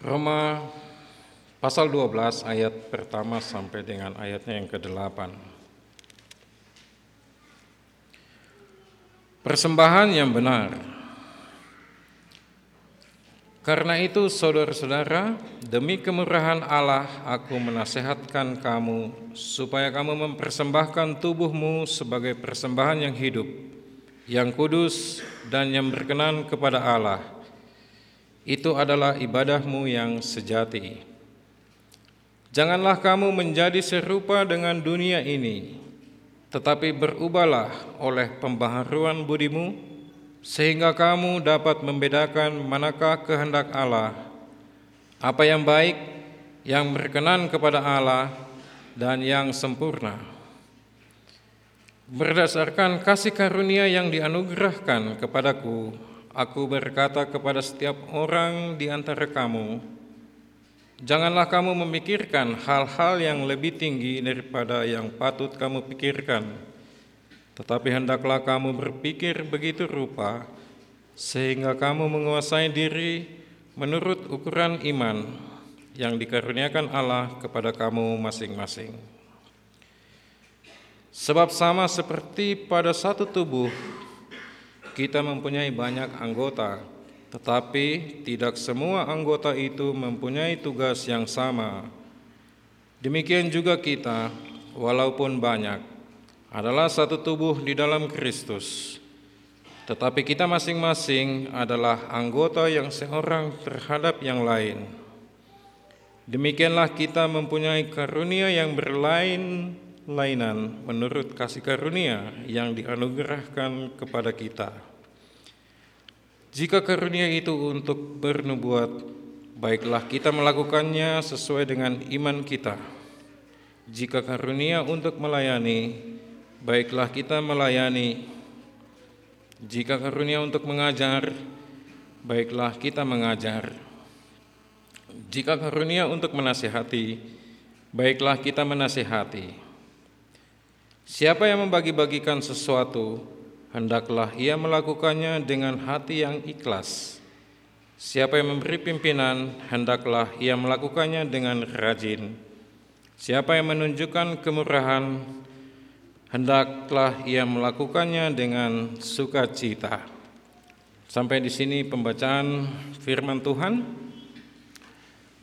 Roma pasal 12 ayat pertama sampai dengan ayatnya yang ke-8. Persembahan yang benar. Karena itu saudara-saudara, demi kemurahan Allah aku menasehatkan kamu supaya kamu mempersembahkan tubuhmu sebagai persembahan yang hidup, yang kudus dan yang berkenan kepada Allah. Itu adalah ibadahmu yang sejati. Janganlah kamu menjadi serupa dengan dunia ini, tetapi berubahlah oleh pembaharuan budimu, sehingga kamu dapat membedakan manakah kehendak Allah, apa yang baik, yang berkenan kepada Allah, dan yang sempurna. Berdasarkan kasih karunia yang dianugerahkan kepadaku, aku berkata kepada setiap orang di antara kamu, janganlah kamu memikirkan hal-hal yang lebih tinggi daripada yang patut kamu pikirkan, tetapi hendaklah kamu berpikir begitu rupa, sehingga kamu menguasai diri menurut ukuran iman yang dikaruniakan Allah kepada kamu masing-masing. Sebab sama seperti pada satu tubuh, kita mempunyai banyak anggota, tetapi tidak semua anggota itu mempunyai tugas yang sama. Demikian juga kita, walaupun banyak, adalah satu tubuh di dalam Kristus. Tetapi kita masing-masing adalah anggota yang seorang terhadap yang lain. Demikianlah kita mempunyai karunia yang berlain-lainan menurut kasih karunia yang dianugerahkan kepada kita. Jika karunia itu untuk bernubuat, baiklah kita melakukannya sesuai dengan iman kita. Jika karunia untuk melayani, baiklah kita melayani. Jika karunia untuk mengajar, baiklah kita mengajar. Jika karunia untuk menasihati, baiklah kita menasihati. Siapa yang membagi-bagikan sesuatu, hendaklah ia melakukannya dengan hati yang ikhlas. Siapa yang memberi pimpinan, hendaklah ia melakukannya dengan rajin. Siapa yang menunjukkan kemurahan, hendaklah ia melakukannya dengan sukacita. Sampai di sini pembacaan firman Tuhan.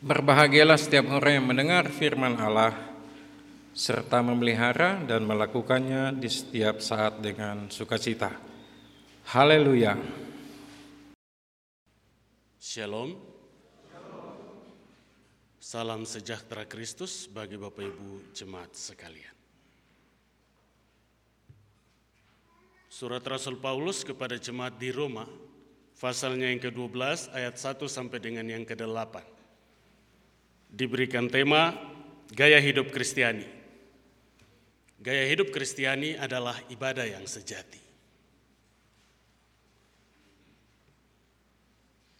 Berbahagialah setiap orang yang mendengar firman Allah, serta memelihara dan melakukannya di setiap saat dengan sukacita. Haleluya. Shalom. Salam sejahtera Kristus bagi Bapak Ibu jemaat sekalian. Surat Rasul Paulus kepada jemaat di Roma, pasalnya yang ke-12 ayat 1 sampai dengan yang ke-8. Diberikan tema gaya hidup Kristiani. Gaya hidup Kristiani adalah ibadah yang sejati.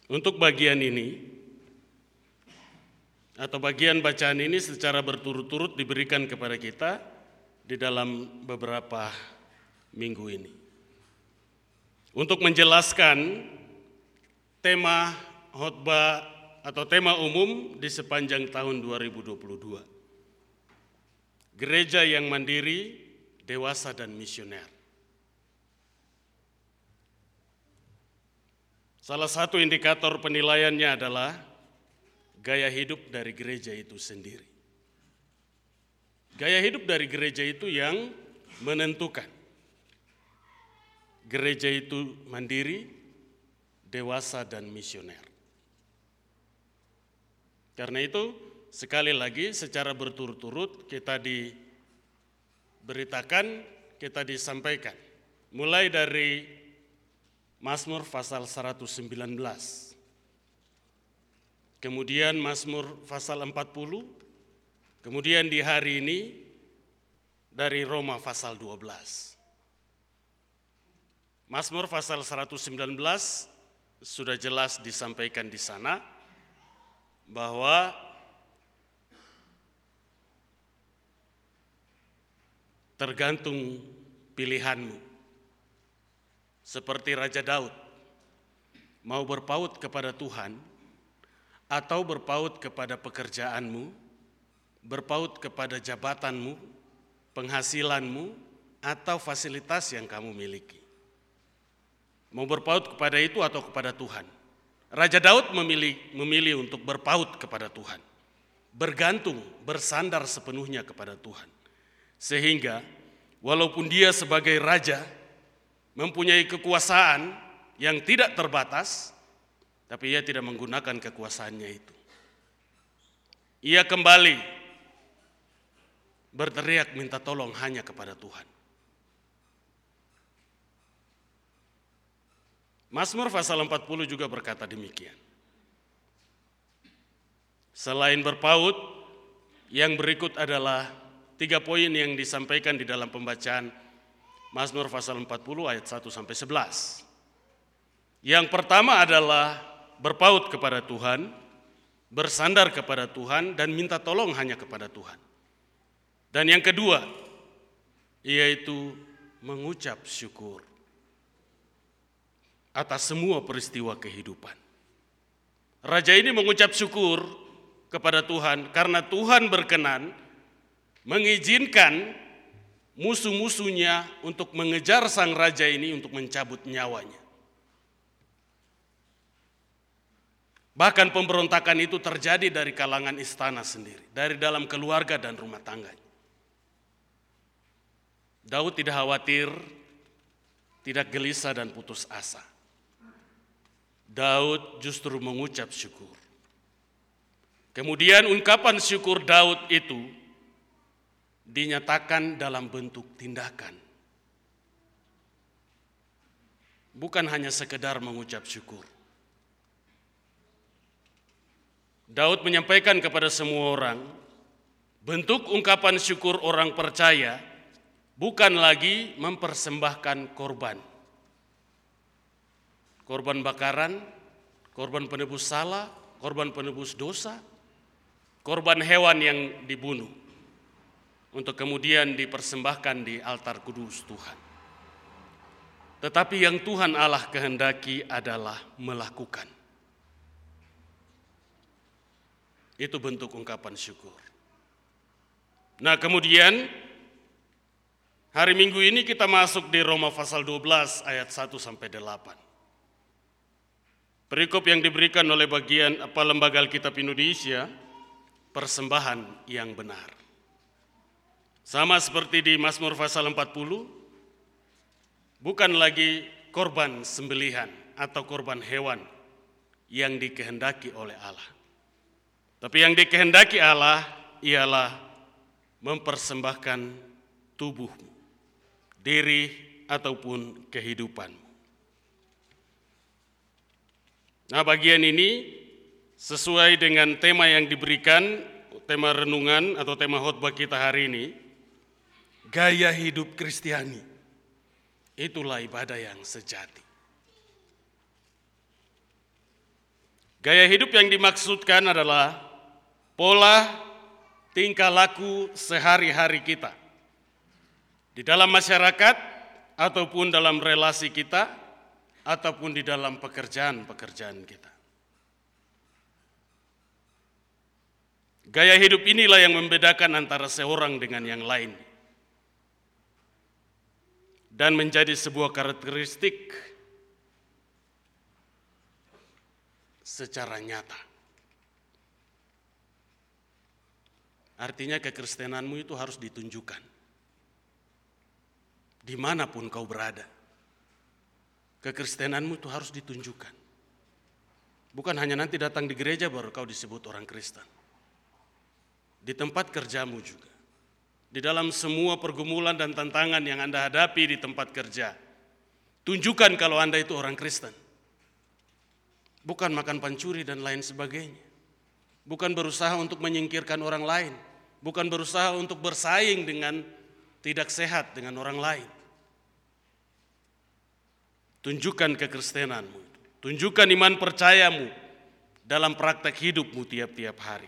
Untuk bagian ini, atau bagian bacaan ini secara berturut-turut diberikan kepada kita di dalam beberapa minggu ini. Untuk menjelaskan tema khotbah atau tema umum di sepanjang tahun 2022. Gereja yang mandiri, dewasa dan misioner. Salah satu indikator penilaiannya adalah gaya hidup dari gereja itu sendiri. Gaya hidup dari gereja itu yang menentukan. Gereja itu mandiri, dewasa dan misioner. Karena itu, sekali lagi secara berturut-turut kita diberitakan, kita disampaikan. Mulai dari Mazmur pasal 119. Kemudian Mazmur pasal 40. Kemudian di hari ini dari Roma pasal 12. Mazmur pasal 119 sudah jelas disampaikan di sana bahwa tergantung pilihanmu. Seperti Raja Daud, mau berpaut kepada Tuhan atau berpaut kepada pekerjaanmu, berpaut kepada jabatanmu, penghasilanmu, atau fasilitas yang kamu miliki. Mau berpaut kepada itu atau kepada Tuhan? Raja Daud memilih untuk berpaut kepada Tuhan, bergantung, bersandar sepenuhnya kepada Tuhan. Sehingga walaupun dia sebagai raja mempunyai kekuasaan yang tidak terbatas, tapi ia tidak menggunakan kekuasaannya itu. Ia kembali berteriak minta tolong hanya kepada Tuhan. Mazmur pasal 40 juga berkata demikian. Selain berpaut, yang berikut adalah 3 poin yang disampaikan di dalam pembacaan Mazmur pasal 40 ayat 1-11. Yang pertama adalah berpaut kepada Tuhan, bersandar kepada Tuhan, dan minta tolong hanya kepada Tuhan. Dan yang kedua, yaitu mengucap syukur atas semua peristiwa kehidupan. Raja ini mengucap syukur kepada Tuhan karena Tuhan berkenan mengizinkan musuh-musuhnya untuk mengejar sang raja ini untuk mencabut nyawanya. Bahkan pemberontakan itu terjadi dari kalangan istana sendiri, dari dalam keluarga dan rumah tangganya. Daud tidak khawatir, tidak gelisah dan putus asa. Daud justru mengucap syukur. Kemudian ungkapan syukur Daud itu dinyatakan dalam bentuk tindakan. Bukan hanya sekedar mengucap syukur. Daud menyampaikan kepada semua orang, bentuk ungkapan syukur orang percaya bukan lagi mempersembahkan korban. Korban bakaran, korban penebus salah, korban penebus dosa, korban hewan yang dibunuh untuk kemudian dipersembahkan di altar kudus Tuhan. Tetapi yang Tuhan Allah kehendaki adalah melakukan. Itu bentuk ungkapan syukur. Nah, kemudian hari Minggu ini kita masuk di Roma pasal 12 ayat 1-8. Perikop yang diberikan oleh bagian Lembaga Alkitab Indonesia, persembahan yang benar. Sama seperti di Mazmur pasal 40, bukan lagi korban sembelihan atau korban hewan yang dikehendaki oleh Allah. Tapi yang dikehendaki Allah ialah mempersembahkan tubuhmu, diri ataupun kehidupanmu. Nah, bagian ini sesuai dengan tema yang diberikan, tema renungan atau tema khotbah kita hari ini, gaya hidup Kristiani. Itulah ibadah yang sejati. Gaya hidup yang dimaksudkan adalah pola tingkah laku sehari-hari kita di dalam masyarakat ataupun dalam relasi kita ataupun di dalam pekerjaan-pekerjaan kita. Gaya hidup inilah yang membedakan antara seorang dengan yang lain dan menjadi sebuah karakteristik secara nyata. Artinya kekristenanmu itu harus ditunjukkan dimanapun kau berada. Kekristenanmu itu harus ditunjukkan. Bukan hanya nanti datang di gereja baru kau disebut orang Kristen. Di tempat kerjamu juga. Di dalam semua pergumulan dan tantangan yang Anda hadapi di tempat kerja, tunjukkan kalau Anda itu orang Kristen. Bukan makan pancuri dan lain sebagainya. Bukan berusaha untuk menyingkirkan orang lain. Bukan berusaha untuk bersaing dengan tidak sehat dengan orang lain. Tunjukkan kekristenanmu. Tunjukkan iman percayamu dalam praktek hidupmu tiap-tiap hari.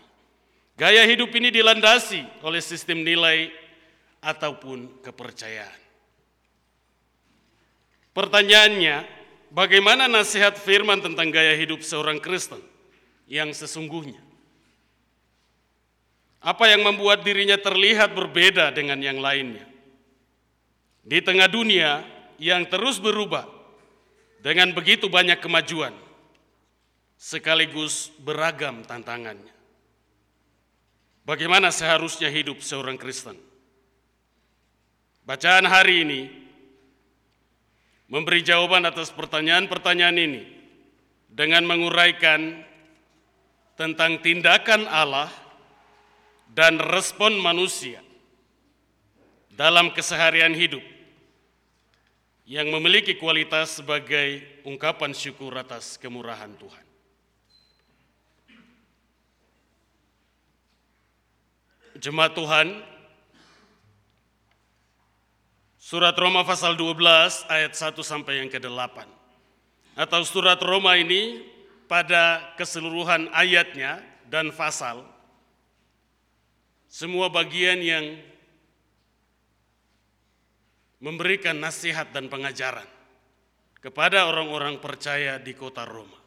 Gaya hidup ini dilandasi oleh sistem nilai ataupun kepercayaan. Pertanyaannya, bagaimana nasihat firman tentang gaya hidup seorang Kristen yang sesungguhnya. Apa yang membuat dirinya terlihat berbeda dengan yang lainnya? Di tengah dunia yang terus berubah dengan begitu banyak kemajuan, sekaligus beragam tantangannya. Bagaimana seharusnya hidup seorang Kristen? Bacaan hari ini memberi jawaban atas pertanyaan-pertanyaan ini dengan menguraikan tentang tindakan Allah dan respon manusia dalam keseharian hidup yang memiliki kualitas sebagai ungkapan syukur atas kemurahan Tuhan. Jemaat Tuhan, Surat Roma pasal 12 ayat 1 sampai yang ke-8. Atau Surat Roma ini pada keseluruhan ayatnya dan pasal, semua bagian yang memberikan nasihat dan pengajaran kepada orang-orang percaya di kota Roma.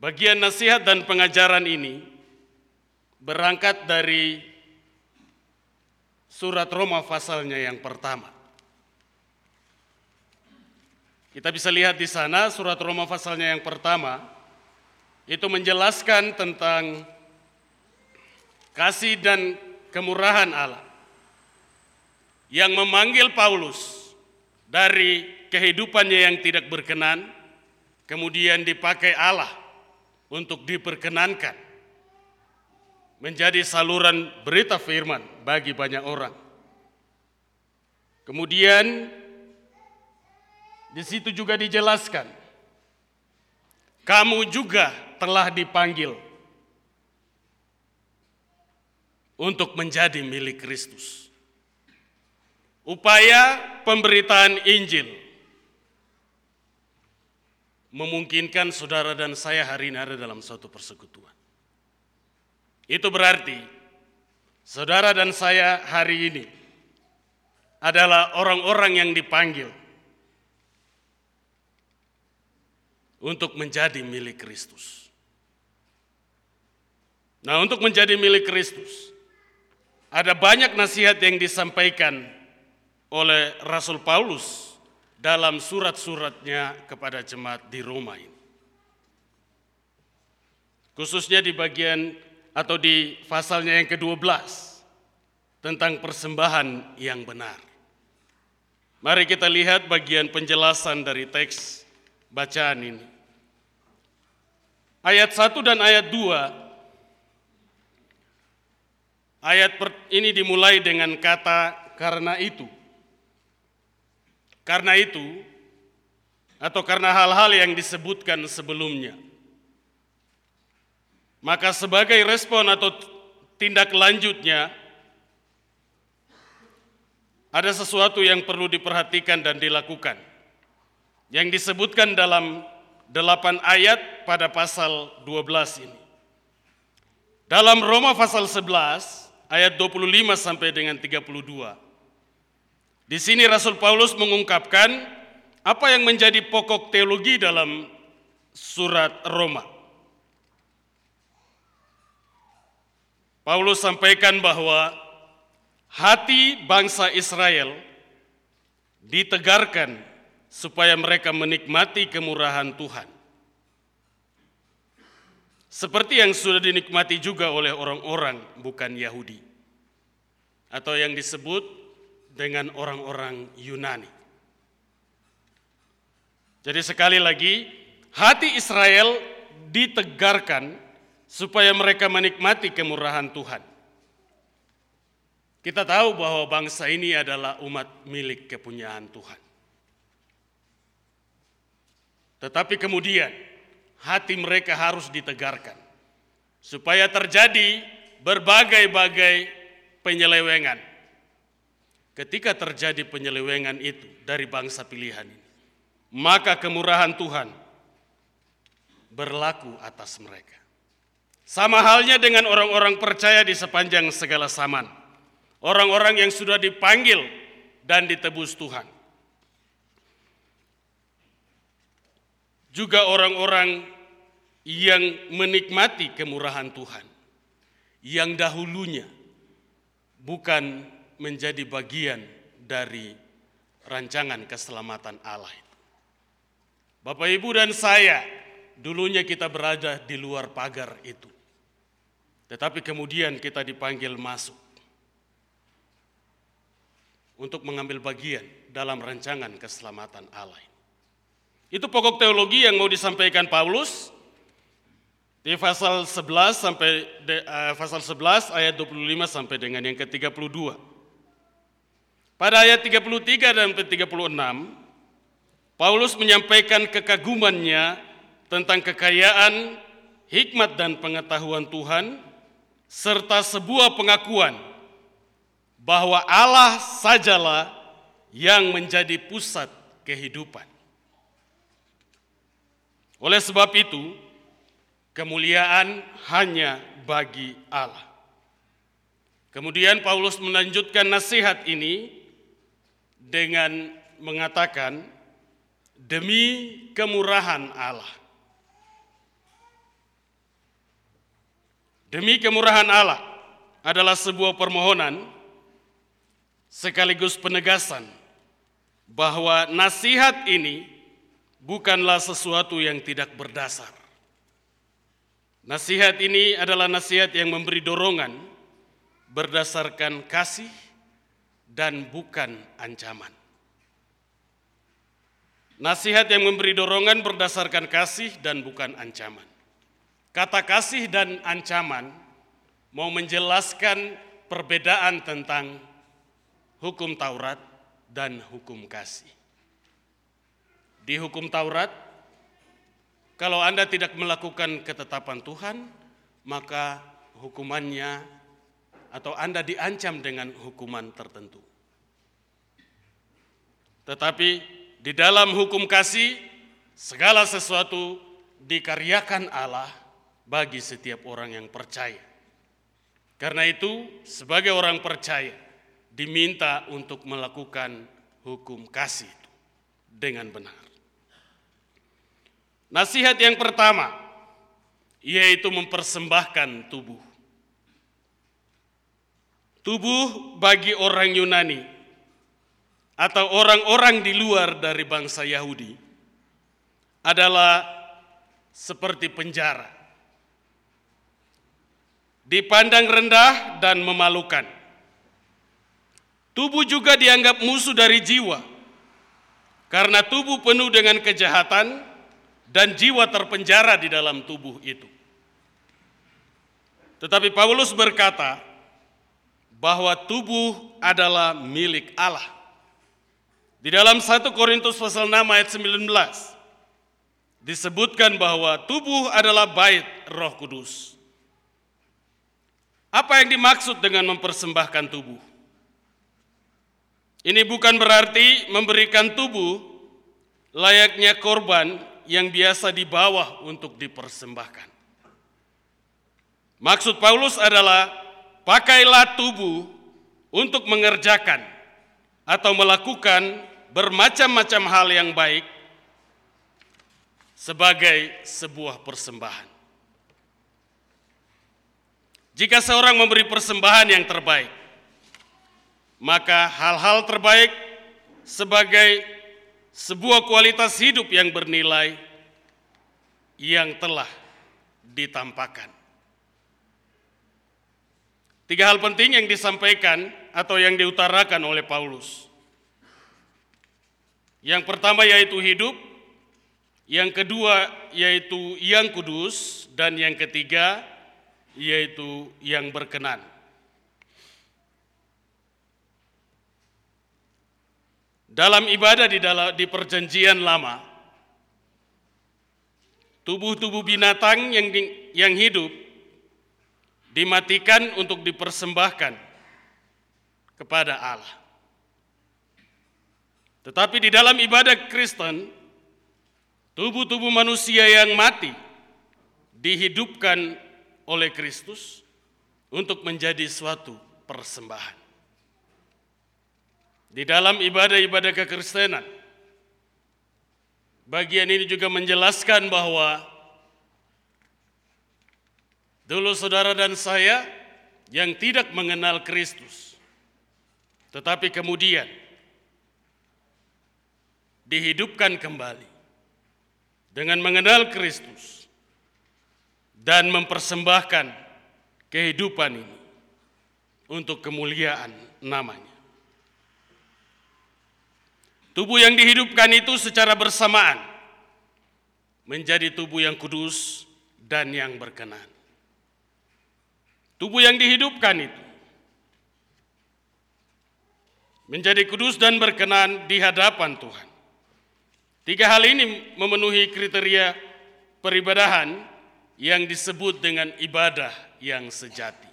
Bagian nasihat dan pengajaran ini berangkat dari Surat Roma pasalnya yang pertama. Kita bisa lihat di sana Surat Roma pasalnya yang pertama itu menjelaskan tentang kasih dan kemurahan Allah yang memanggil Paulus dari kehidupannya yang tidak berkenan, kemudian dipakai Allah untuk diperkenankan menjadi saluran berita firman bagi banyak orang. Kemudian di situ juga dijelaskan, kamu juga telah dipanggil untuk menjadi milik Kristus. Upaya pemberitaan Injil memungkinkan saudara dan saya hari ini ada dalam suatu persekutuan. Itu berarti saudara dan saya hari ini adalah orang-orang yang dipanggil untuk menjadi milik Kristus. Nah, untuk menjadi milik Kristus, ada banyak nasihat yang disampaikan oleh Rasul Paulus dalam surat-suratnya kepada jemaat di Roma ini. Khususnya di bagian atau di pasalnya yang ke-12 tentang persembahan yang benar. Mari kita lihat bagian penjelasan dari teks bacaan ini. Ayat 1 dan ayat 2. Ini dimulai dengan kata karena itu. Karena itu atau karena hal-hal yang disebutkan sebelumnya. Maka sebagai respon atau tindak lanjutnya, ada sesuatu yang perlu diperhatikan dan dilakukan, yang disebutkan dalam 8 ayat pada pasal 12 ini. Dalam Roma pasal 11, ayat 25 sampai dengan 32, di sini Rasul Paulus mengungkapkan apa yang menjadi pokok teologi dalam surat Roma. Paulus sampaikan bahwa hati bangsa Israel ditegarkan supaya mereka menikmati kemurahan Tuhan. Seperti yang sudah dinikmati juga oleh orang-orang bukan Yahudi. Atau yang disebut dengan orang-orang Yunani. Jadi sekali lagi, hati Israel ditegarkan supaya mereka menikmati kemurahan Tuhan. Kita tahu bahwa bangsa ini adalah umat milik kepunyaan Tuhan. Tetapi kemudian hati mereka harus ditegarkan supaya terjadi berbagai-bagai penyelewengan. Ketika terjadi penyelewengan itu dari bangsa pilihan ini, maka kemurahan Tuhan berlaku atas mereka. Sama halnya dengan orang-orang percaya di sepanjang segala zaman. Orang-orang yang sudah dipanggil dan ditebus Tuhan. juga orang-orang yang menikmati kemurahan Tuhan, yang dahulunya bukan menjadi bagian dari rancangan keselamatan Allah. Bapak, Ibu, dan saya, dulunya kita berada di luar pagar itu. Tetapi kemudian kita dipanggil masuk untuk mengambil bagian dalam rancangan keselamatan Allah. Itu pokok teologi yang mau disampaikan Paulus di pasal 11 ayat 25 sampai dengan yang ke-32. Pada ayat 33 dan 36, Paulus menyampaikan kekagumannya tentang kekayaan, hikmat dan pengetahuan Tuhan, serta sebuah pengakuan bahwa Allah sajalah yang menjadi pusat kehidupan. Oleh sebab itu, kemuliaan hanya bagi Allah. Kemudian Paulus melanjutkan nasihat ini dengan mengatakan, demi kemurahan Allah. Demi kemurahan Allah adalah sebuah permohonan sekaligus penegasan bahwa nasihat ini bukanlah sesuatu yang tidak berdasar. Nasihat ini adalah nasihat yang memberi dorongan berdasarkan kasih dan bukan ancaman. Nasihat yang memberi dorongan berdasarkan kasih dan bukan ancaman. Kata kasih dan ancaman mau menjelaskan perbedaan tentang hukum Taurat dan hukum kasih. Di hukum Taurat, kalau Anda tidak melakukan ketetapan Tuhan, maka hukumannya atau Anda diancam dengan hukuman tertentu. Tetapi di dalam hukum kasih, segala sesuatu dikaryakan Allah bagi setiap orang yang percaya. Karena itu, sebagai orang percaya, diminta untuk melakukan hukum kasih itu dengan benar. Nasihat yang pertama, yaitu mempersembahkan tubuh. Tubuh bagi orang Yunani atau orang-orang di luar dari bangsa Yahudi adalah seperti penjara. Dipandang rendah dan memalukan. Tubuh juga dianggap musuh dari jiwa, karena tubuh penuh dengan kejahatan, dan jiwa terpenjara di dalam tubuh itu. Tetapi Paulus berkata bahwa tubuh adalah milik Allah. Di dalam 1 Korintus pasal 6 ayat 19 disebutkan bahwa tubuh adalah bait Roh Kudus. Apa yang dimaksud dengan mempersembahkan tubuh? Ini bukan berarti memberikan tubuh layaknya korban yang biasa dibawa untuk dipersembahkan. Maksud Paulus adalah pakailah tubuh untuk mengerjakan atau melakukan bermacam-macam hal yang baik sebagai sebuah persembahan. Jika seorang memberi persembahan yang terbaik, maka hal-hal terbaik sebagai sebuah kualitas hidup yang bernilai yang telah ditampakkan. Tiga hal penting yang disampaikan atau yang diutarakan oleh Paulus. Yang pertama yaitu hidup, yang kedua yaitu yang kudus, dan yang ketiga yaitu yang berkenan. Dalam ibadah di perjanjian lama, tubuh-tubuh binatang yang hidup dimatikan untuk dipersembahkan kepada Allah. Tetapi di dalam ibadah Kristen, tubuh-tubuh manusia yang mati dihidupkan oleh Kristus untuk menjadi suatu persembahan. Di dalam ibadah-ibadah kekristenan, Bagian ini juga menjelaskan bahwa dulu saudara dan saya yang tidak mengenal Kristus, tetapi kemudian dihidupkan kembali dengan mengenal Kristus dan mempersembahkan kehidupan ini untuk kemuliaan namanya. Tubuh yang dihidupkan itu secara bersamaan menjadi tubuh yang kudus dan yang berkenan. Tubuh yang dihidupkan itu menjadi kudus dan berkenan di hadapan Tuhan. Tiga hal ini memenuhi kriteria peribadahan yang disebut dengan ibadah yang sejati.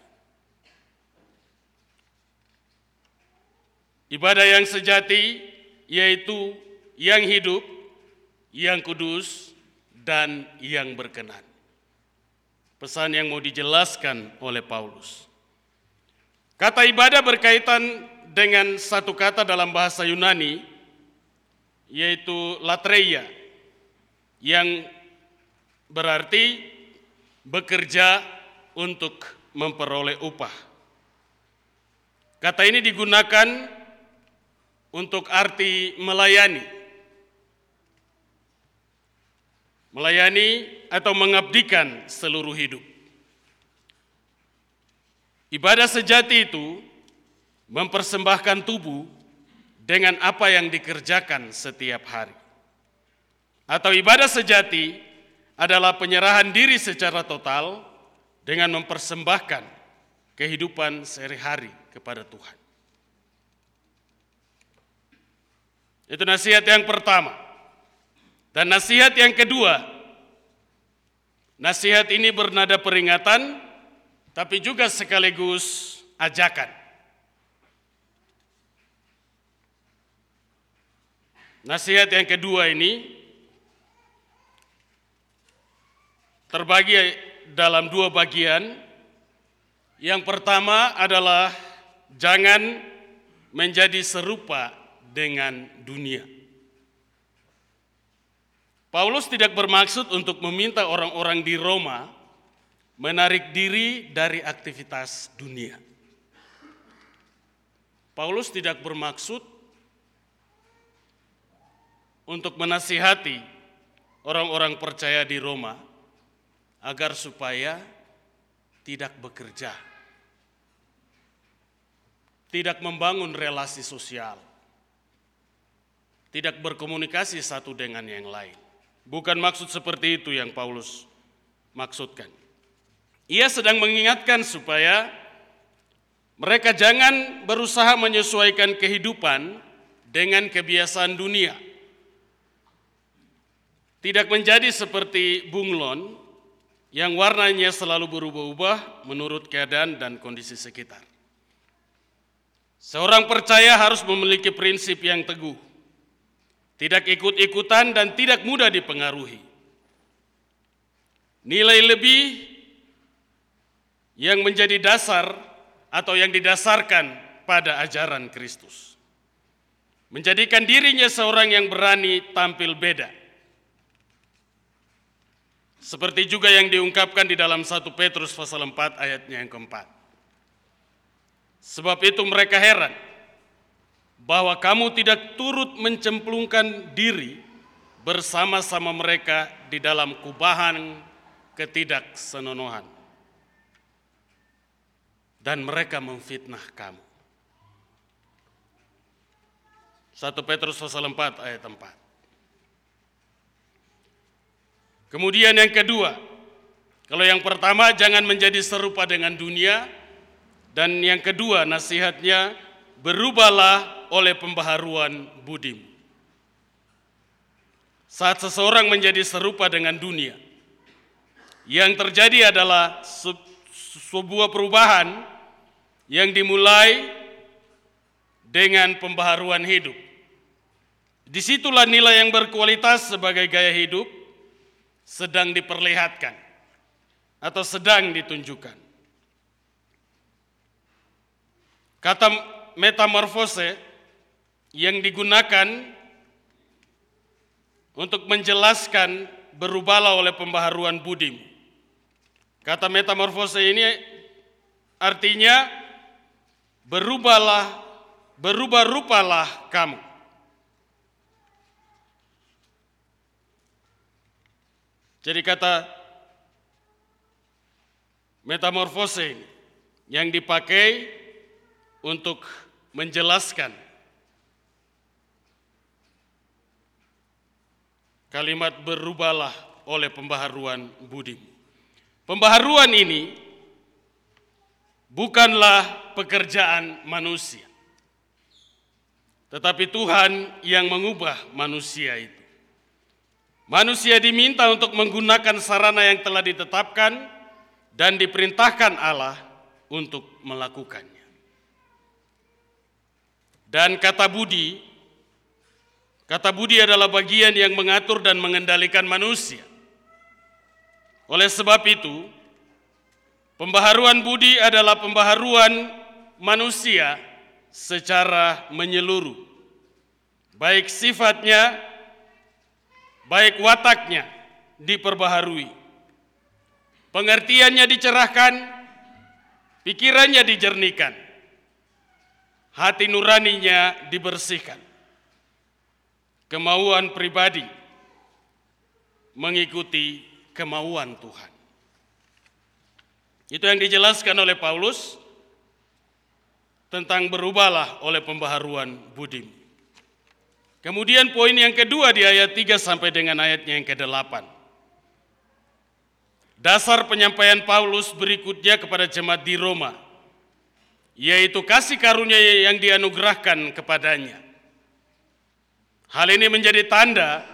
Ibadah yang sejati yaitu yang hidup, yang kudus, dan yang berkenan. Pesan yang mau dijelaskan oleh Paulus. Kata ibadah berkaitan dengan satu kata dalam bahasa Yunani, yaitu latreia, yang berarti bekerja untuk memperoleh upah. Kata ini digunakan untuk arti melayani. Melayani atau mengabdikan seluruh hidup. Ibadah sejati itu mempersembahkan tubuh dengan apa yang dikerjakan setiap hari. Atau ibadah sejati adalah penyerahan diri secara total dengan mempersembahkan kehidupan sehari-hari kepada Tuhan. Itu nasihat yang pertama. Dan nasihat yang kedua, nasihat ini bernada peringatan, tapi juga sekaligus ajakan. Nasihat yang kedua ini terbagi dalam dua bagian. Yang pertama adalah jangan menjadi serupa dengan dunia. Paulus tidak bermaksud untuk meminta orang-orang di Roma menarik diri dari aktivitas dunia. Paulus tidak bermaksud untuk menasihati orang-orang percaya di Roma agar supaya tidak bekerja, tidak membangun relasi sosial, tidak berkomunikasi satu dengan yang lain. Bukan maksud seperti itu yang Paulus maksudkan. Ia sedang mengingatkan supaya mereka jangan berusaha menyesuaikan kehidupan dengan kebiasaan dunia. Tidak menjadi seperti bunglon yang warnanya selalu berubah-ubah menurut keadaan dan kondisi sekitar. Seorang percaya harus memiliki prinsip yang teguh. Tidak ikut-ikutan dan tidak mudah dipengaruhi. Nilai lebih yang menjadi dasar atau yang didasarkan pada ajaran Kristus. Menjadikan dirinya seorang yang berani tampil beda. Seperti juga yang diungkapkan di dalam 1 Petrus pasal 4 ayatnya yang keempat. Sebab itu mereka heran bahwa kamu tidak turut mencemplungkan diri bersama-sama mereka di dalam kubahan ketidaksenonohan. Dan mereka memfitnah kamu. 1 Petrus pasal 4 ayat 4. Kemudian yang kedua, kalau yang pertama jangan menjadi serupa dengan dunia, dan yang kedua nasihatnya berubahlah oleh pembaharuan budimu. Saat seseorang menjadi serupa dengan dunia, yang terjadi adalah sebuah perubahan yang dimulai dengan pembaharuan hidup. Disitulah nilai yang berkualitas sebagai gaya hidup sedang diperlihatkan atau sedang ditunjukkan. Kata metamorfose yang digunakan untuk menjelaskan berubahlah oleh pembaharuan budimu. Kata metamorfose ini artinya berubah rupalah kamu. Jadi kata metamorfose ini yang dipakai untuk menjelaskan kalimat berubahlah oleh pembaharuan budi. Pembaharuan ini bukanlah pekerjaan manusia, tetapi Tuhan yang mengubah manusia itu. Manusia diminta untuk menggunakan sarana yang telah ditetapkan dan diperintahkan Allah untuk melakukannya. Dan kata budi adalah bagian yang mengatur dan mengendalikan manusia. Oleh sebab itu, pembaharuan budi adalah pembaharuan manusia secara menyeluruh, baik sifatnya, baik wataknya diperbaharui, pengertiannya dicerahkan, pikirannya dijernihkan, hati nuraninya dibersihkan, kemauan pribadi mengikuti kemauan Tuhan. Itu yang dijelaskan oleh Paulus tentang berubahlah oleh pembaharuan budimu. Kemudian poin yang kedua di ayat 3 sampai dengan ayatnya yang ke-8. Dasar penyampaian Paulus berikutnya kepada jemaat di Roma, yaitu kasih karunia yang dianugerahkan kepadanya. Hal ini menjadi tanda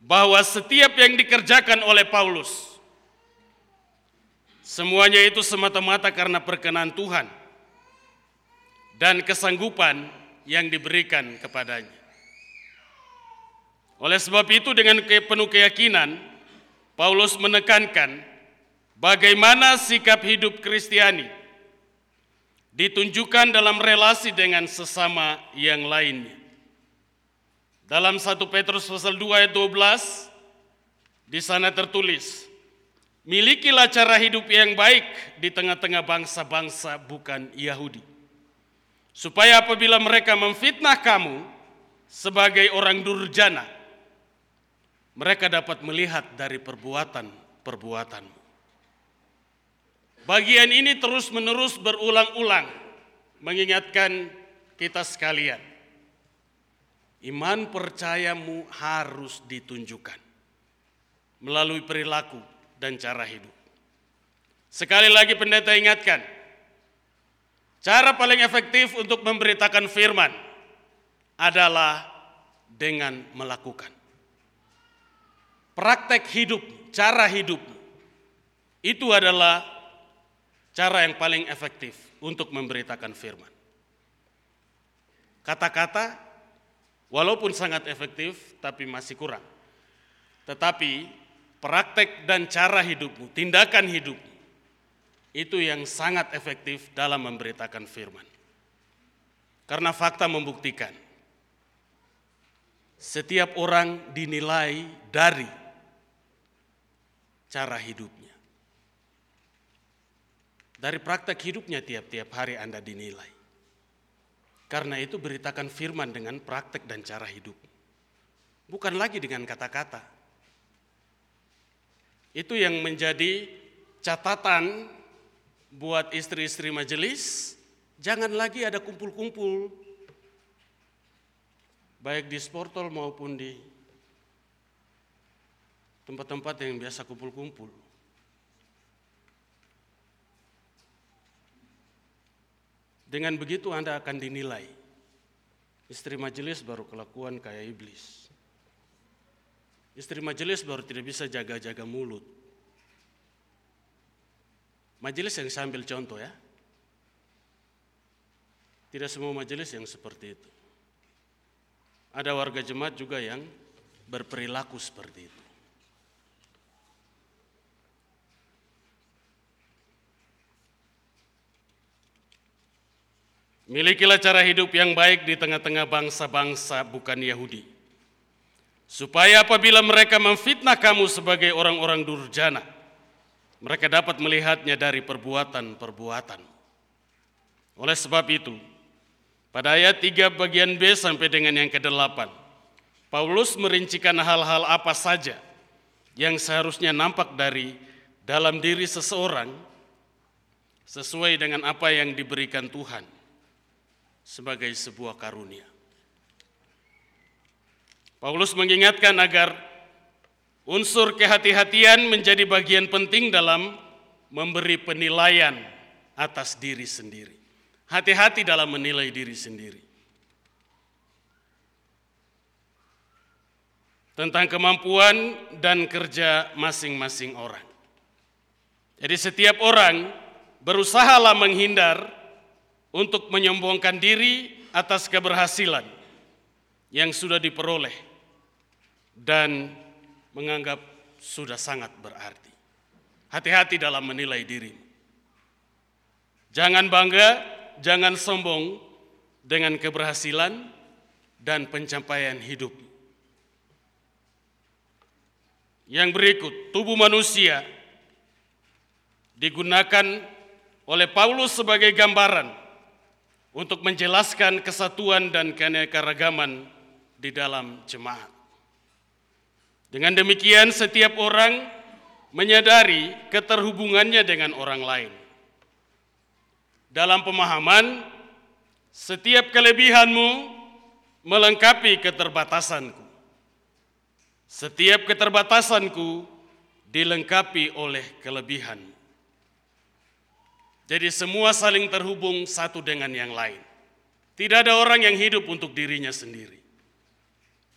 bahwa setiap yang dikerjakan oleh Paulus, semuanya itu semata-mata karena perkenan Tuhan dan kesanggupan yang diberikan kepadanya. Oleh sebab itu dengan penuh keyakinan, Paulus menekankan bagaimana sikap hidup Kristiani ditunjukkan dalam relasi dengan sesama yang lainnya. Dalam 1 Petrus pasal 2 ayat 12, di sana tertulis, milikilah cara hidup yang baik di tengah-tengah bangsa-bangsa bukan Yahudi, supaya apabila mereka memfitnah kamu sebagai orang durjana, mereka dapat melihat dari perbuatan-perbuatanmu. Bagian ini terus-menerus berulang-ulang mengingatkan kita sekalian. Iman percayamu harus ditunjukkan melalui perilaku dan cara hidup. Sekali lagi pendeta ingatkan, cara paling efektif untuk memberitakan firman adalah dengan melakukan. Praktek hidup, cara hidup, itu adalah cara yang paling efektif untuk memberitakan firman. Kata-kata, walaupun sangat efektif, tapi masih kurang. Tetapi praktek dan cara hidupmu, tindakan hidupmu, itu yang sangat efektif dalam memberitakan firman. Karena fakta membuktikan, setiap orang dinilai dari cara hidupnya. Dari praktek hidupnya tiap-tiap hari Anda dinilai. Karena itu beritakan firman dengan praktek dan cara hidup. Bukan lagi dengan kata-kata. Itu yang menjadi catatan buat istri-istri majelis, jangan lagi ada kumpul-kumpul. Baik di sportol maupun di tempat-tempat yang biasa kumpul-kumpul. Dengan begitu Anda akan dinilai. Istri majelis baru kelakuan kayak iblis. Istri majelis baru tidak bisa jaga-jaga mulut. Majelis yang saya ambil contoh ya. Tidak semua majelis yang seperti itu. Ada warga jemaat juga yang berperilaku seperti itu. Milikilah cara hidup yang baik di tengah-tengah bangsa-bangsa bukan Yahudi, supaya apabila mereka memfitnah kamu sebagai orang-orang durjana, mereka dapat melihatnya dari perbuatan-perbuatan. Oleh sebab itu, pada ayat 3 bagian B sampai dengan yang ke-8, Paulus merincikan hal-hal apa saja yang seharusnya nampak dari dalam diri seseorang sesuai dengan apa yang diberikan Tuhan sebagai sebuah karunia. Paulus mengingatkan agar unsur kehati-hatian menjadi bagian penting dalam memberi penilaian atas diri sendiri. Hati-hati dalam menilai diri sendiri. Tentang kemampuan dan kerja masing-masing orang. Jadi setiap orang berusahalah menghindar untuk menyombongkan diri atas keberhasilan yang sudah diperoleh dan menganggap sudah sangat berarti. Hati-hati dalam menilai diri. Jangan bangga, jangan sombong dengan keberhasilan dan pencapaian hidup. Yang berikut, tubuh manusia digunakan oleh Paulus sebagai gambaran untuk menjelaskan kesatuan dan keanekaragaman di dalam jemaat. Dengan demikian, setiap orang menyadari keterhubungannya dengan orang lain. Dalam pemahaman, setiap kelebihanmu melengkapi keterbatasanku. Setiap keterbatasanku dilengkapi oleh kelebihan. Jadi semua saling terhubung satu dengan yang lain. Tidak ada orang yang hidup untuk dirinya sendiri.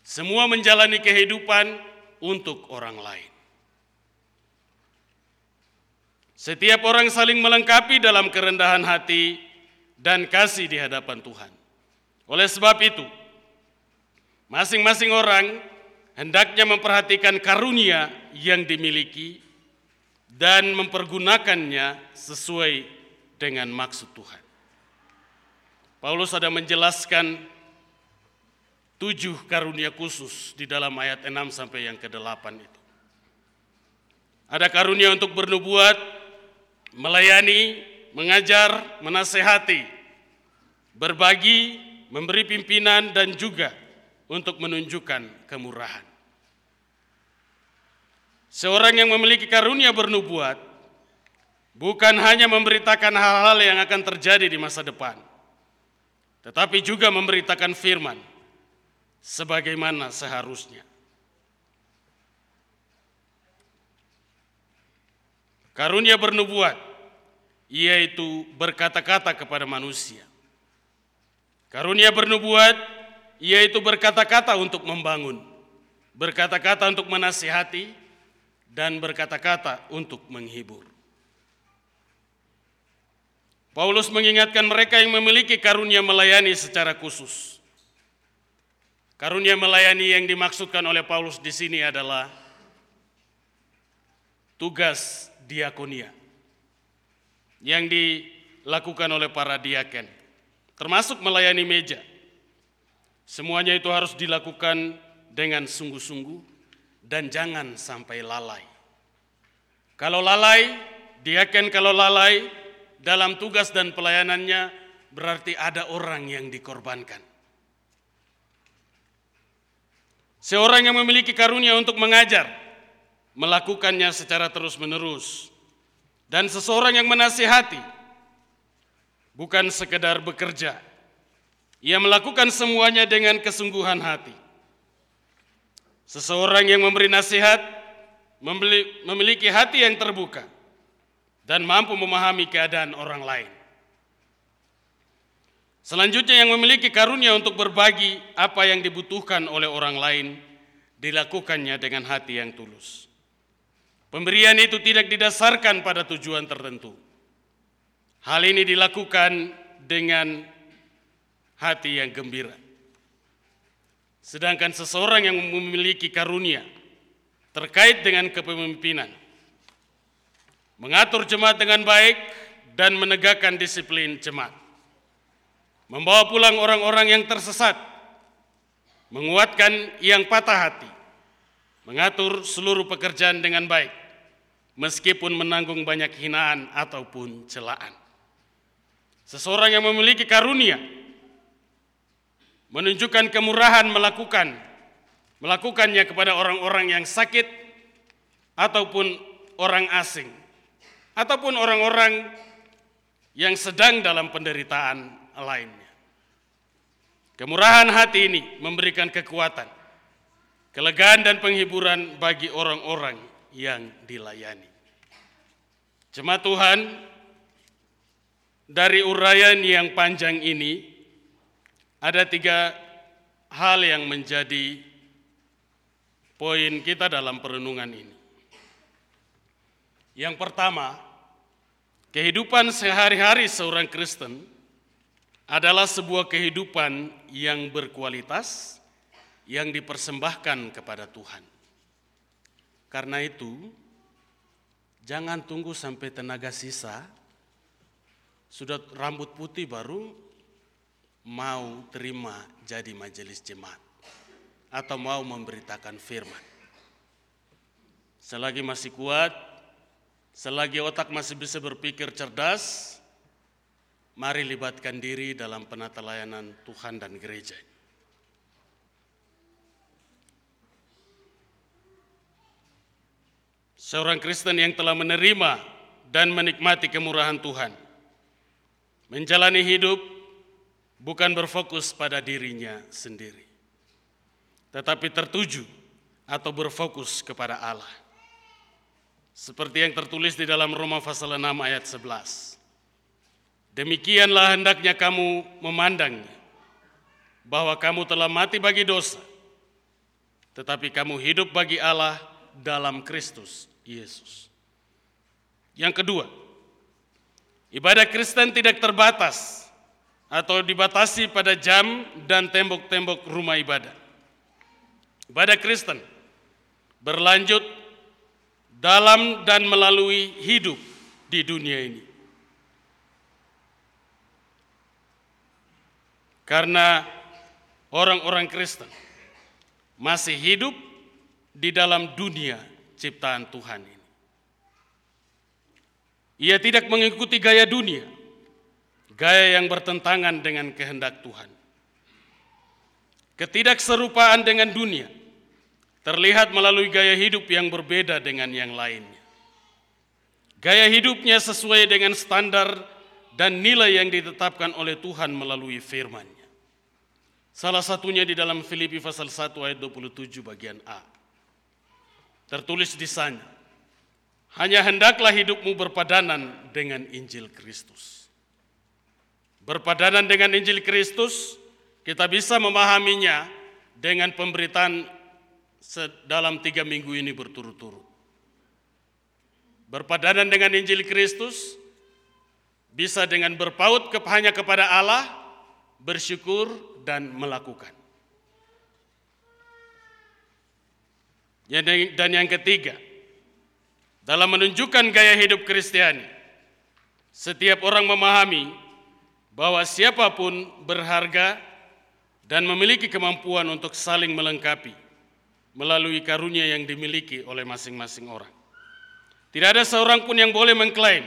Semua menjalani kehidupan untuk orang lain. Setiap orang saling melengkapi dalam kerendahan hati dan kasih di hadapan Tuhan. Oleh sebab itu, masing-masing orang hendaknya memperhatikan karunia yang dimiliki dan mempergunakannya sesuai dengan maksud Tuhan. Paulus ada menjelaskan 7 karunia khusus di dalam ayat 6 sampai yang ke-8 itu. Ada karunia untuk bernubuat, melayani, mengajar, menasehati, berbagi, memberi pimpinan, dan juga untuk menunjukkan kemurahan. Seorang yang memiliki karunia bernubuat bukan hanya memberitakan hal-hal yang akan terjadi di masa depan, tetapi juga memberitakan firman sebagaimana seharusnya. Karunia bernubuat, yaitu berkata-kata kepada manusia. Karunia bernubuat, yaitu berkata-kata untuk membangun, berkata-kata untuk menasihati, dan berkata-kata untuk menghibur. Paulus mengingatkan mereka yang memiliki karunia melayani secara khusus. Karunia melayani yang dimaksudkan oleh Paulus di sini adalah tugas diakonia yang dilakukan oleh para diaken, termasuk melayani meja. Semuanya itu harus dilakukan dengan sungguh-sungguh dan jangan sampai lalai. Kalau lalai, diaken kalau lalai dalam tugas dan pelayanannya berarti ada orang yang dikorbankan. Seorang yang memiliki karunia untuk mengajar, melakukannya secara terus-menerus. Dan seseorang yang menasihati, bukan sekedar bekerja. Ia melakukan semuanya dengan kesungguhan hati. Seseorang yang memberi nasihat, memiliki hati yang terbuka, dan mampu memahami keadaan orang lain. Selanjutnya yang memiliki karunia untuk berbagi apa yang dibutuhkan oleh orang lain, dilakukannya dengan hati yang tulus. Pemberian itu tidak didasarkan pada tujuan tertentu. Hal ini dilakukan dengan hati yang gembira. Sedangkan seseorang yang memiliki karunia terkait dengan kepemimpinan, mengatur jemaat dengan baik dan menegakkan disiplin jemaat. Membawa pulang orang-orang yang tersesat, menguatkan yang patah hati, mengatur seluruh pekerjaan dengan baik, meskipun menanggung banyak hinaan ataupun celaan. Seseorang yang memiliki karunia menunjukkan kemurahan melakukannya kepada orang-orang yang sakit ataupun orang asing, ataupun orang-orang yang sedang dalam penderitaan lainnya. Kemurahan hati ini memberikan kekuatan, kelegaan dan penghiburan bagi orang-orang yang dilayani. Jemaat Tuhan, dari uraian yang panjang ini, ada 3 hal yang menjadi poin kita dalam perenungan ini. Yang pertama, kehidupan sehari-hari seorang Kristen adalah sebuah kehidupan yang berkualitas, yang dipersembahkan kepada Tuhan. Karena itu, jangan tunggu sampai tenaga sisa, sudah rambut putih baru mau terima jadi majelis jemaat atau mau memberitakan firman. Selagi masih kuat, selagi otak masih bisa berpikir cerdas, mari libatkan diri dalam penata layanan Tuhan dan gereja. Seorang Kristen yang telah menerima dan menikmati kemurahan Tuhan, menjalani hidup bukan berfokus pada dirinya sendiri, tetapi tertuju atau berfokus kepada Allah. Seperti yang tertulis di dalam Roma pasal 6 ayat 11. Demikianlah hendaknya kamu memandangnya, bahwa kamu telah mati bagi dosa, tetapi kamu hidup bagi Allah dalam Kristus Yesus. Yang kedua, ibadah Kristen tidak terbatas atau dibatasi pada jam dan tembok-tembok rumah ibadah. Ibadah Kristen berlanjut dalam dan melalui hidup di dunia ini. Karena orang-orang Kristen masih hidup di dalam dunia ciptaan Tuhan ini. Ia tidak mengikuti gaya dunia, gaya yang bertentangan dengan kehendak Tuhan. Ketidakserupaan dengan dunia terlihat melalui gaya hidup yang berbeda dengan yang lainnya. Gaya hidupnya sesuai dengan standar dan nilai yang ditetapkan oleh Tuhan melalui firman-Nya. Salah satunya di dalam Filipi pasal 1 ayat 27 bagian A. Tertulis di sana, hanya hendaklah hidupmu berpadanan dengan Injil Kristus. Berpadanan dengan Injil Kristus, kita bisa memahaminya dengan pemberitaan dalam 3 minggu ini berturut-turut. Berpadanan dengan Injil Kristus, bisa dengan berpaut hanya kepada Allah, bersyukur dan melakukan. Dan yang ketiga, dalam menunjukkan gaya hidup Kristiani, setiap orang memahami bahwa siapapun berharga dan memiliki kemampuan untuk saling melengkapi melalui karunia yang dimiliki oleh masing-masing orang. Tidak ada seorang pun yang boleh mengklaim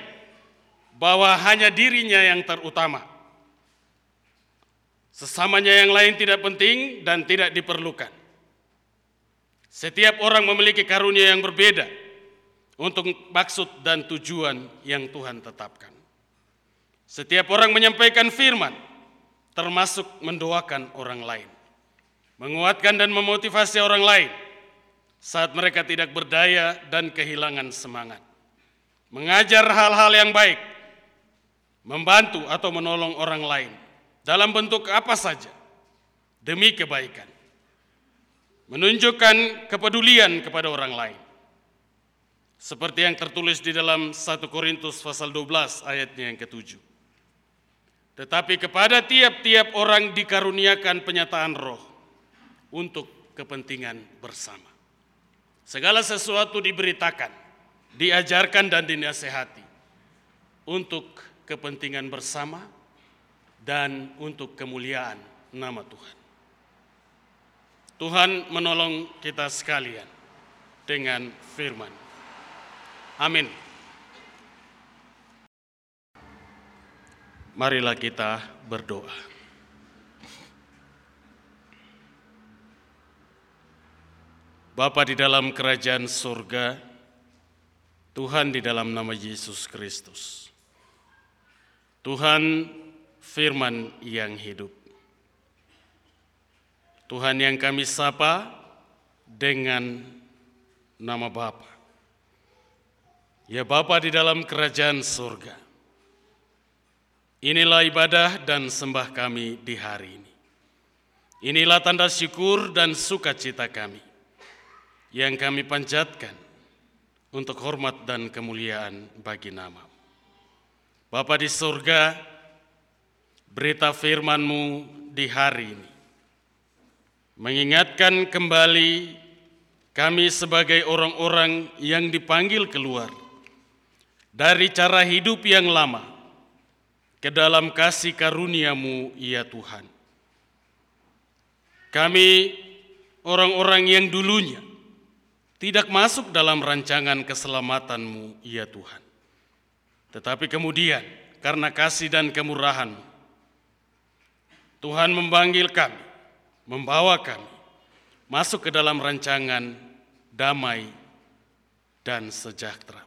bahwa hanya dirinya yang terutama. Sesamanya yang lain tidak penting dan tidak diperlukan. Setiap orang memiliki karunia yang berbeda untuk maksud dan tujuan yang Tuhan tetapkan. Setiap orang menyampaikan firman, termasuk mendoakan orang lain, menguatkan dan memotivasi orang lain saat mereka tidak berdaya dan kehilangan semangat, mengajar hal-hal yang baik, membantu atau menolong orang lain dalam bentuk apa saja demi kebaikan. Menunjukkan kepedulian kepada orang lain. Seperti yang tertulis di dalam 1 Korintus pasal 12 ayatnya yang ke-7. Tetapi kepada tiap-tiap orang dikaruniakan penyataan roh untuk kepentingan bersama. Segala sesuatu diberitakan, diajarkan dan dinasehati untuk kepentingan bersama dan untuk kemuliaan nama Tuhan. Tuhan menolong kita sekalian dengan firman. Amin. Marilah kita berdoa. Bapa di dalam kerajaan surga, Tuhan di dalam nama Yesus Kristus. Tuhan firman yang hidup. Tuhan yang kami sapa dengan nama Bapa. Ya Bapa di dalam kerajaan surga. Inilah ibadah dan sembah kami di hari ini. Inilah tanda syukur dan sukacita kami yang kami panjatkan untuk hormat dan kemuliaan bagi nama. Bapa di surga, berita firman-Mu di hari ini mengingatkan kembali kami sebagai orang-orang yang dipanggil keluar dari cara hidup yang lama ke dalam kasih karunia-Mu, ya Tuhan. Kami orang-orang yang dulunya tidak masuk dalam rancangan keselamatan-Mu, ya Tuhan. Tetapi kemudian, karena kasih dan kemurahan-Mu, Tuhan memanggil kami, membawa kami masuk ke dalam rancangan damai dan sejahtera.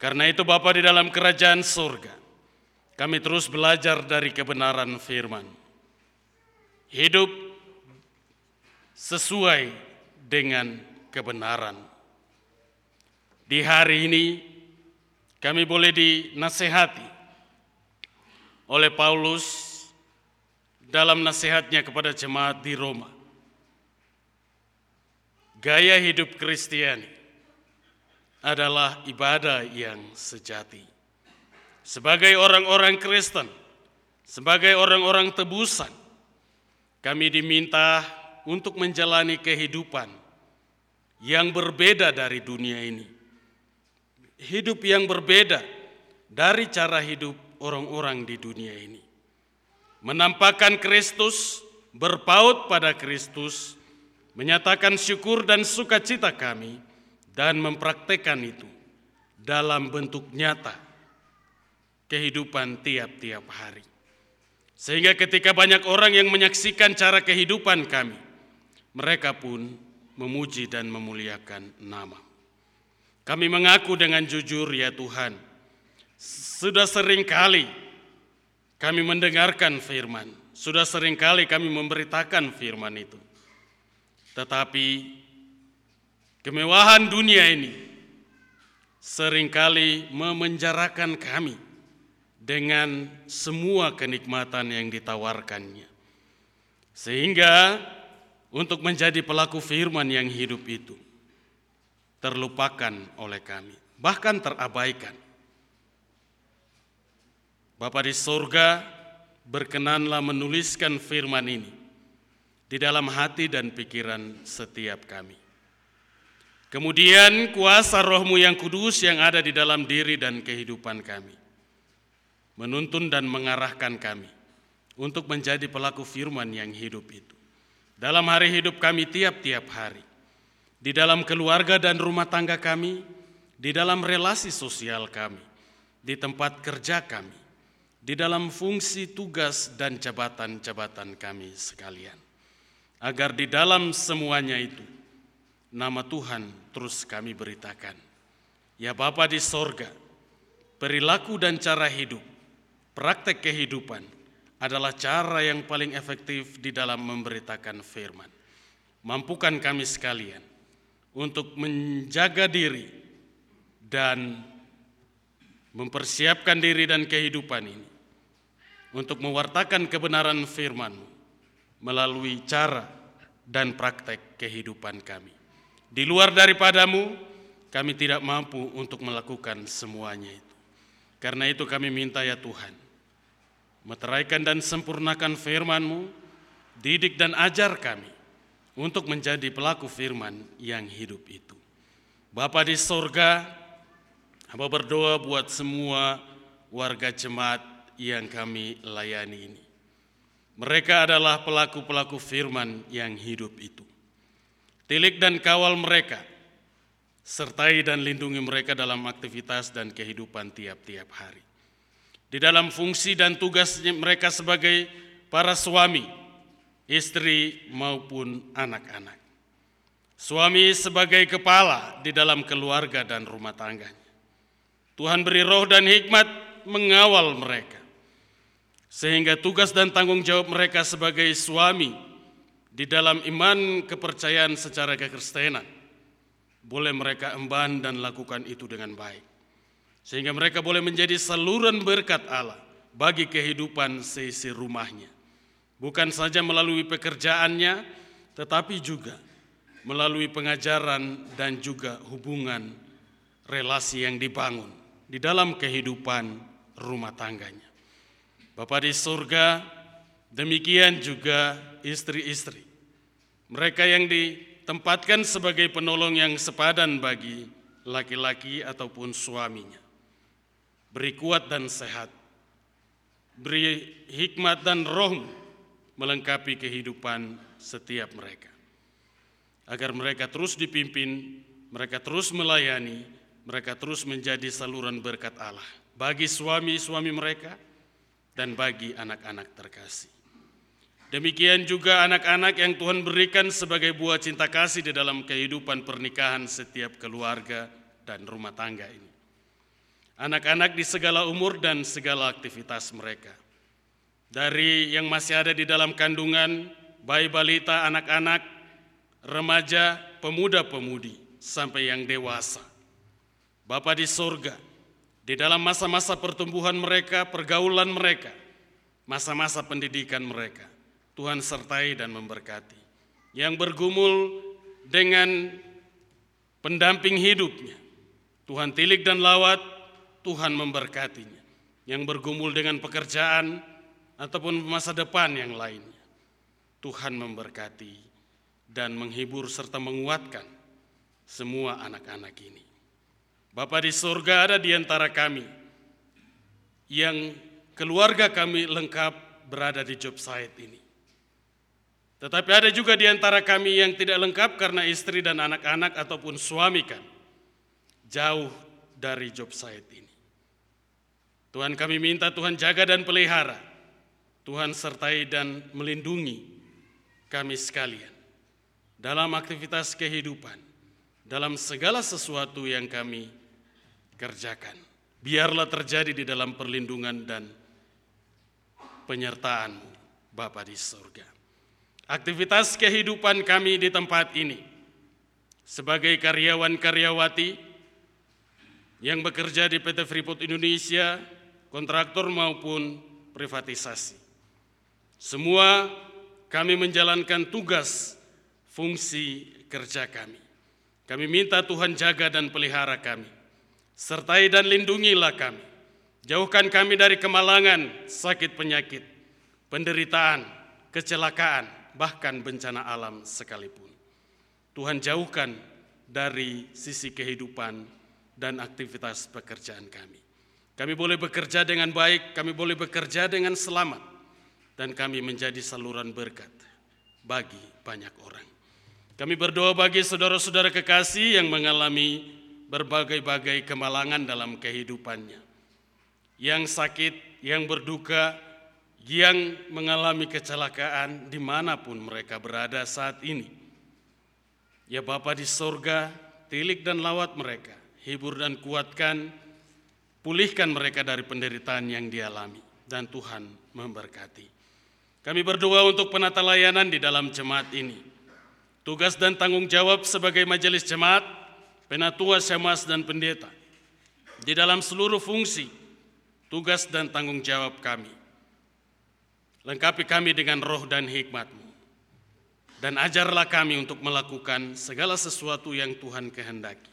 Karena itu Bapa di dalam kerajaan surga, kami terus belajar dari kebenaran firman. Hidup sesuai dengan kebenaran. Di hari ini kami boleh dinasihati oleh Paulus dalam nasihatnya kepada jemaat di Roma. Gaya hidup Kristiani adalah ibadah yang sejati. Sebagai orang-orang Kristen, sebagai orang-orang tebusan, kami diminta untuk menjalani kehidupan yang berbeda dari dunia ini. Hidup yang berbeda dari cara hidup orang-orang di dunia ini. Menampakkan Kristus, berpaut pada Kristus, menyatakan syukur dan sukacita kami, dan mempraktekkan itu dalam bentuk nyata kehidupan tiap-tiap hari. Sehingga ketika banyak orang yang menyaksikan cara kehidupan kami, mereka pun memuji dan memuliakan nama. Kami mengaku dengan jujur, ya Tuhan, sudah sering kali kami mendengarkan firman, sudah sering kali kami memberitakan firman itu. Tetapi kemewahan dunia ini seringkali memenjarakan kami dengan semua kenikmatan yang ditawarkannya. Sehingga untuk menjadi pelaku firman yang hidup itu terlupakan oleh kami, bahkan terabaikan. Bapa di surga, berkenanlah menuliskan firman ini di dalam hati dan pikiran setiap kami. Kemudian kuasa Roh-Mu yang kudus yang ada di dalam diri dan kehidupan kami menuntun dan mengarahkan kami untuk menjadi pelaku firman yang hidup itu. Dalam hari hidup kami tiap-tiap hari, di dalam keluarga dan rumah tangga kami, di dalam relasi sosial kami, di tempat kerja kami, di dalam fungsi tugas dan jabatan-jabatan kami sekalian. Agar di dalam semuanya itu, nama Tuhan terus kami beritakan. Ya Bapa di sorga, perilaku dan cara hidup, praktek kehidupan adalah cara yang paling efektif di dalam memberitakan firman. Mampukan kami sekalian untuk menjaga diri dan mempersiapkan diri dan kehidupan ini untuk mewartakan kebenaran firman-Mu melalui cara dan praktek kehidupan kami. Di luar daripada-Mu, kami tidak mampu untuk melakukan semuanya itu. Karena itu kami minta, ya Tuhan, meteraikan dan sempurnakan firman-Mu, didik dan ajar kami untuk menjadi pelaku firman yang hidup itu. Bapa di surga, hamba berdoa buat semua warga jemaat yang kami layani ini. Mereka adalah pelaku-pelaku firman yang hidup itu. Tilik dan kawal mereka sertai dan lindungi mereka dalam aktivitas dan kehidupan tiap-tiap hari. Di dalam fungsi dan tugasnya mereka sebagai para suami, istri maupun anak-anak. Suami sebagai kepala di dalam keluarga dan rumah tangganya. Tuhan beri roh dan hikmat mengawal mereka. Sehingga tugas dan tanggung jawab mereka sebagai suami di dalam iman kepercayaan secara kekristenan, boleh mereka emban dan lakukan itu dengan baik. Sehingga mereka boleh menjadi saluran berkat Allah bagi kehidupan seisi rumahnya. Bukan saja melalui pekerjaannya, tetapi juga melalui pengajaran dan juga hubungan relasi yang dibangun di dalam kehidupan rumah tangganya. Bapa di surga, demikian juga istri-istri, mereka yang ditempatkan sebagai penolong yang sepadan bagi laki-laki ataupun suaminya. Beri kuat dan sehat, beri hikmat dan roh melengkapi kehidupan setiap mereka. Agar mereka terus dipimpin, mereka terus melayani, mereka terus menjadi saluran berkat Allah bagi suami-suami mereka dan bagi anak-anak terkasih. Demikian juga anak-anak yang Tuhan berikan sebagai buah cinta kasih di dalam kehidupan pernikahan setiap keluarga dan rumah tangga ini. Anak-anak di segala umur dan segala aktivitas mereka. Dari yang masih ada di dalam kandungan, bayi balita, anak-anak, remaja, pemuda-pemudi, sampai yang dewasa. Bapa di surga, di dalam masa-masa pertumbuhan mereka, pergaulan mereka, masa-masa pendidikan mereka, Tuhan sertai dan memberkati. Yang bergumul dengan pendamping hidupnya, Tuhan tilik dan lawat, Tuhan memberkatinya. Yang bergumul dengan pekerjaan ataupun masa depan yang lainnya, Tuhan memberkati dan menghibur serta menguatkan semua anak-anak ini. Bapa di surga, ada di antara kami yang keluarga kami lengkap berada di job site ini. Tetapi ada juga di antara kami yang tidak lengkap karena istri dan anak-anak ataupun suami kami jauh dari job site ini. Tuhan, kami minta Tuhan jaga dan pelihara, Tuhan sertai dan melindungi kami sekalian dalam aktivitas kehidupan, dalam segala sesuatu yang kami kerjakan. Biarlah terjadi di dalam perlindungan dan penyertaan-Mu, Bapa di surga. Aktivitas kehidupan kami di tempat ini sebagai karyawan-karyawati yang bekerja di PT Freeport Indonesia, kontraktor maupun privatisasi. Semua kami menjalankan tugas fungsi kerja kami. Kami minta Tuhan jaga dan pelihara kami. Sertai dan lindungilah kami. Jauhkan kami dari kemalangan, sakit penyakit, penderitaan, kecelakaan, bahkan bencana alam sekalipun. Tuhan jauhkan dari sisi kehidupan dan aktivitas pekerjaan kami. Kami boleh bekerja dengan baik, kami boleh bekerja dengan selamat, dan kami menjadi saluran berkat bagi banyak orang. Kami berdoa bagi saudara-saudara kekasih yang mengalami berbagai-bagai kemalangan dalam kehidupannya, yang sakit, yang berduka, yang mengalami kecelakaan dimanapun mereka berada saat ini. Ya Bapa di surga, tilik dan lawat mereka, hibur dan kuatkan, pulihkan mereka dari penderitaan yang dialami, dan Tuhan memberkati. Kami berdoa untuk penata layanan di dalam jemaat ini. Tugas dan tanggung jawab sebagai majelis jemaat, penatua, syamas, dan pendeta. Di dalam seluruh fungsi, tugas dan tanggung jawab kami. Lengkapi kami dengan roh dan hikmat-Mu. Dan ajarlah kami untuk melakukan segala sesuatu yang Tuhan kehendaki.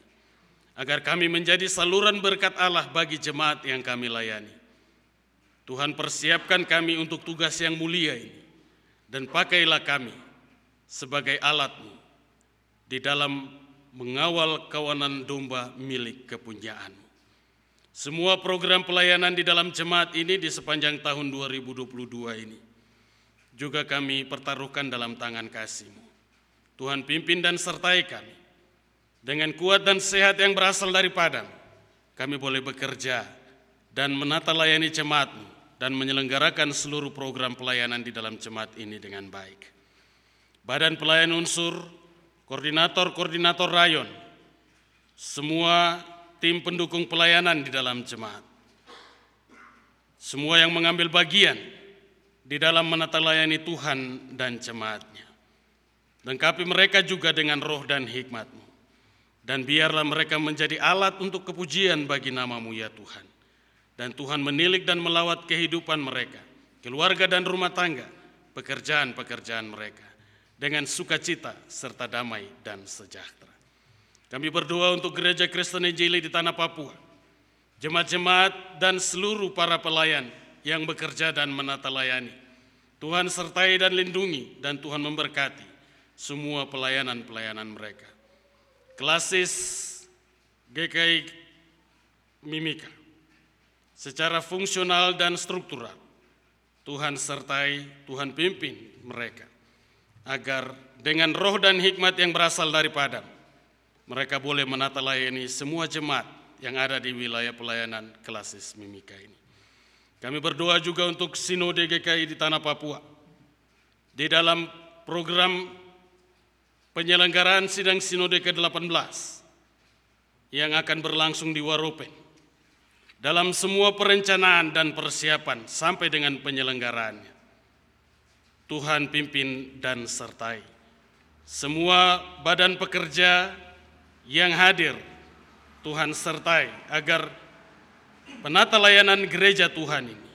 Agar kami menjadi saluran berkat Allah bagi jemaat yang kami layani. Tuhan, persiapkan kami untuk tugas yang mulia ini. Dan pakailah kami sebagai alat-Mu di dalam mengawal kawanan domba milik kepunyaan-Mu. Semua program pelayanan di dalam jemaat ini di sepanjang tahun 2022 ini juga kami pertaruhkan dalam tangan kasih-Mu. Tuhan, pimpin dan sertai kami. Dengan kuat dan sehat yang berasal daripada, kami boleh bekerja dan menata layani jemaat-Mu dan menyelenggarakan seluruh program pelayanan di dalam jemaat ini dengan baik. Badan pelayan unsur, koordinator-koordinator rayon, semua tim pendukung pelayanan di dalam jemaat, semua yang mengambil bagian di dalam menata layani Tuhan dan jemaat-Nya. Lengkapi mereka juga dengan roh dan hikmat-Mu. Dan biarlah mereka menjadi alat untuk kepujian bagi nama-Mu ya Tuhan. Dan Tuhan menilik dan melawat kehidupan mereka, keluarga dan rumah tangga, pekerjaan-pekerjaan mereka, dengan sukacita serta damai dan sejahtera. Kami berdoa untuk Gereja Kristen Injili di Tanah Papua, jemaat-jemaat dan seluruh para pelayan yang bekerja dan menata layani. Tuhan sertai dan lindungi dan Tuhan memberkati semua pelayanan-pelayanan mereka. Klasis GKI Mimika, secara fungsional dan struktural, Tuhan sertai, Tuhan pimpin mereka, agar dengan roh dan hikmat yang berasal daripada, mereka boleh menata layani semua jemaat yang ada di wilayah pelayanan Klasis Mimika ini. Kami berdoa juga untuk Sinode GKI di Tanah Papua, di dalam program penyelenggaraan sidang Sinode ke-18 yang akan berlangsung di Waropen. Dalam semua perencanaan dan persiapan sampai dengan penyelenggaraannya, Tuhan pimpin dan sertai. Semua badan pekerja yang hadir, Tuhan sertai agar penata layanan gereja Tuhan ini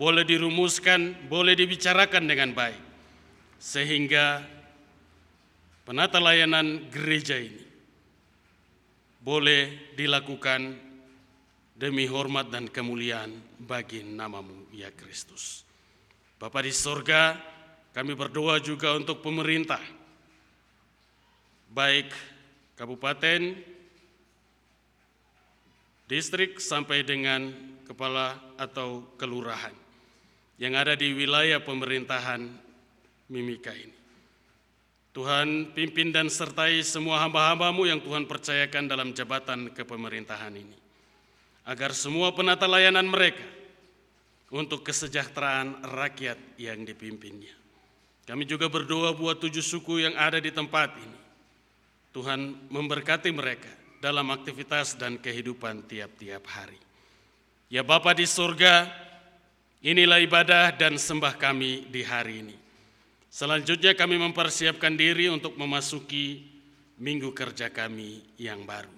boleh dirumuskan, boleh dibicarakan dengan baik, sehingga penata layanan gereja ini boleh dilakukan demi hormat dan kemuliaan bagi nama-Mu ya Kristus. Bapa di sorga, kami berdoa juga untuk pemerintah, baik kabupaten, distrik sampai dengan kepala atau kelurahan yang ada di wilayah pemerintahan Mimika ini. Tuhan pimpin dan sertai semua hamba-hamba-Mu yang Tuhan percayakan dalam jabatan kepemerintahan ini, agar semua penata layanan mereka untuk kesejahteraan rakyat yang dipimpinnya. Kami juga berdoa buat 7 suku yang ada di tempat ini. Tuhan memberkati mereka dalam aktivitas dan kehidupan tiap-tiap hari. Ya Bapa di surga, inilah ibadah dan sembah kami di hari ini. Selanjutnya kami mempersiapkan diri untuk memasuki minggu kerja kami yang baru.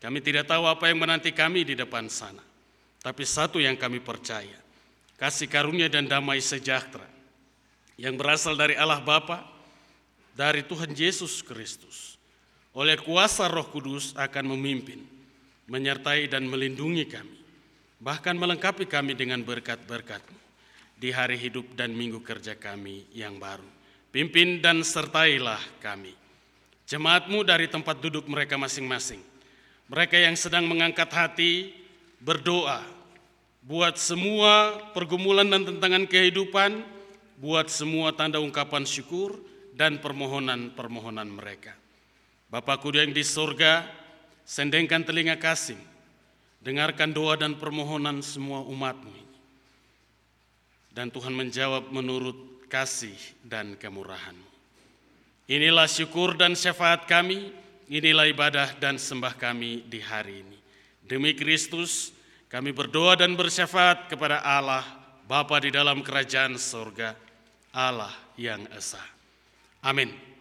Kami tidak tahu apa yang menanti kami di depan sana, tapi satu yang kami percaya, kasih karunia dan damai sejahtera yang berasal dari Allah Bapa, dari Tuhan Yesus Kristus, oleh kuasa Roh Kudus akan memimpin, menyertai dan melindungi kami, bahkan melengkapi kami dengan berkat-berkat-Mu di hari hidup dan minggu kerja kami yang baru. Pimpin dan sertailah kami, jemaat-Mu dari tempat duduk mereka masing-masing. Mereka yang sedang mengangkat hati, berdoa buat semua pergumulan dan tantangan kehidupan, buat semua tanda ungkapan syukur dan permohonan-permohonan mereka. Bapa-Ku yang di surga, sendengkan telinga kasih, dengarkan doa dan permohonan semua umat-Mu. Dan Tuhan menjawab menurut kasih dan kemurahan-Mu. Inilah syukur dan syafaat kami, inilah ibadah dan sembah kami di hari ini. Demi Kristus, kami berdoa dan bersyafaat kepada Allah, Bapa di dalam kerajaan surga, Allah yang Esa. Amin.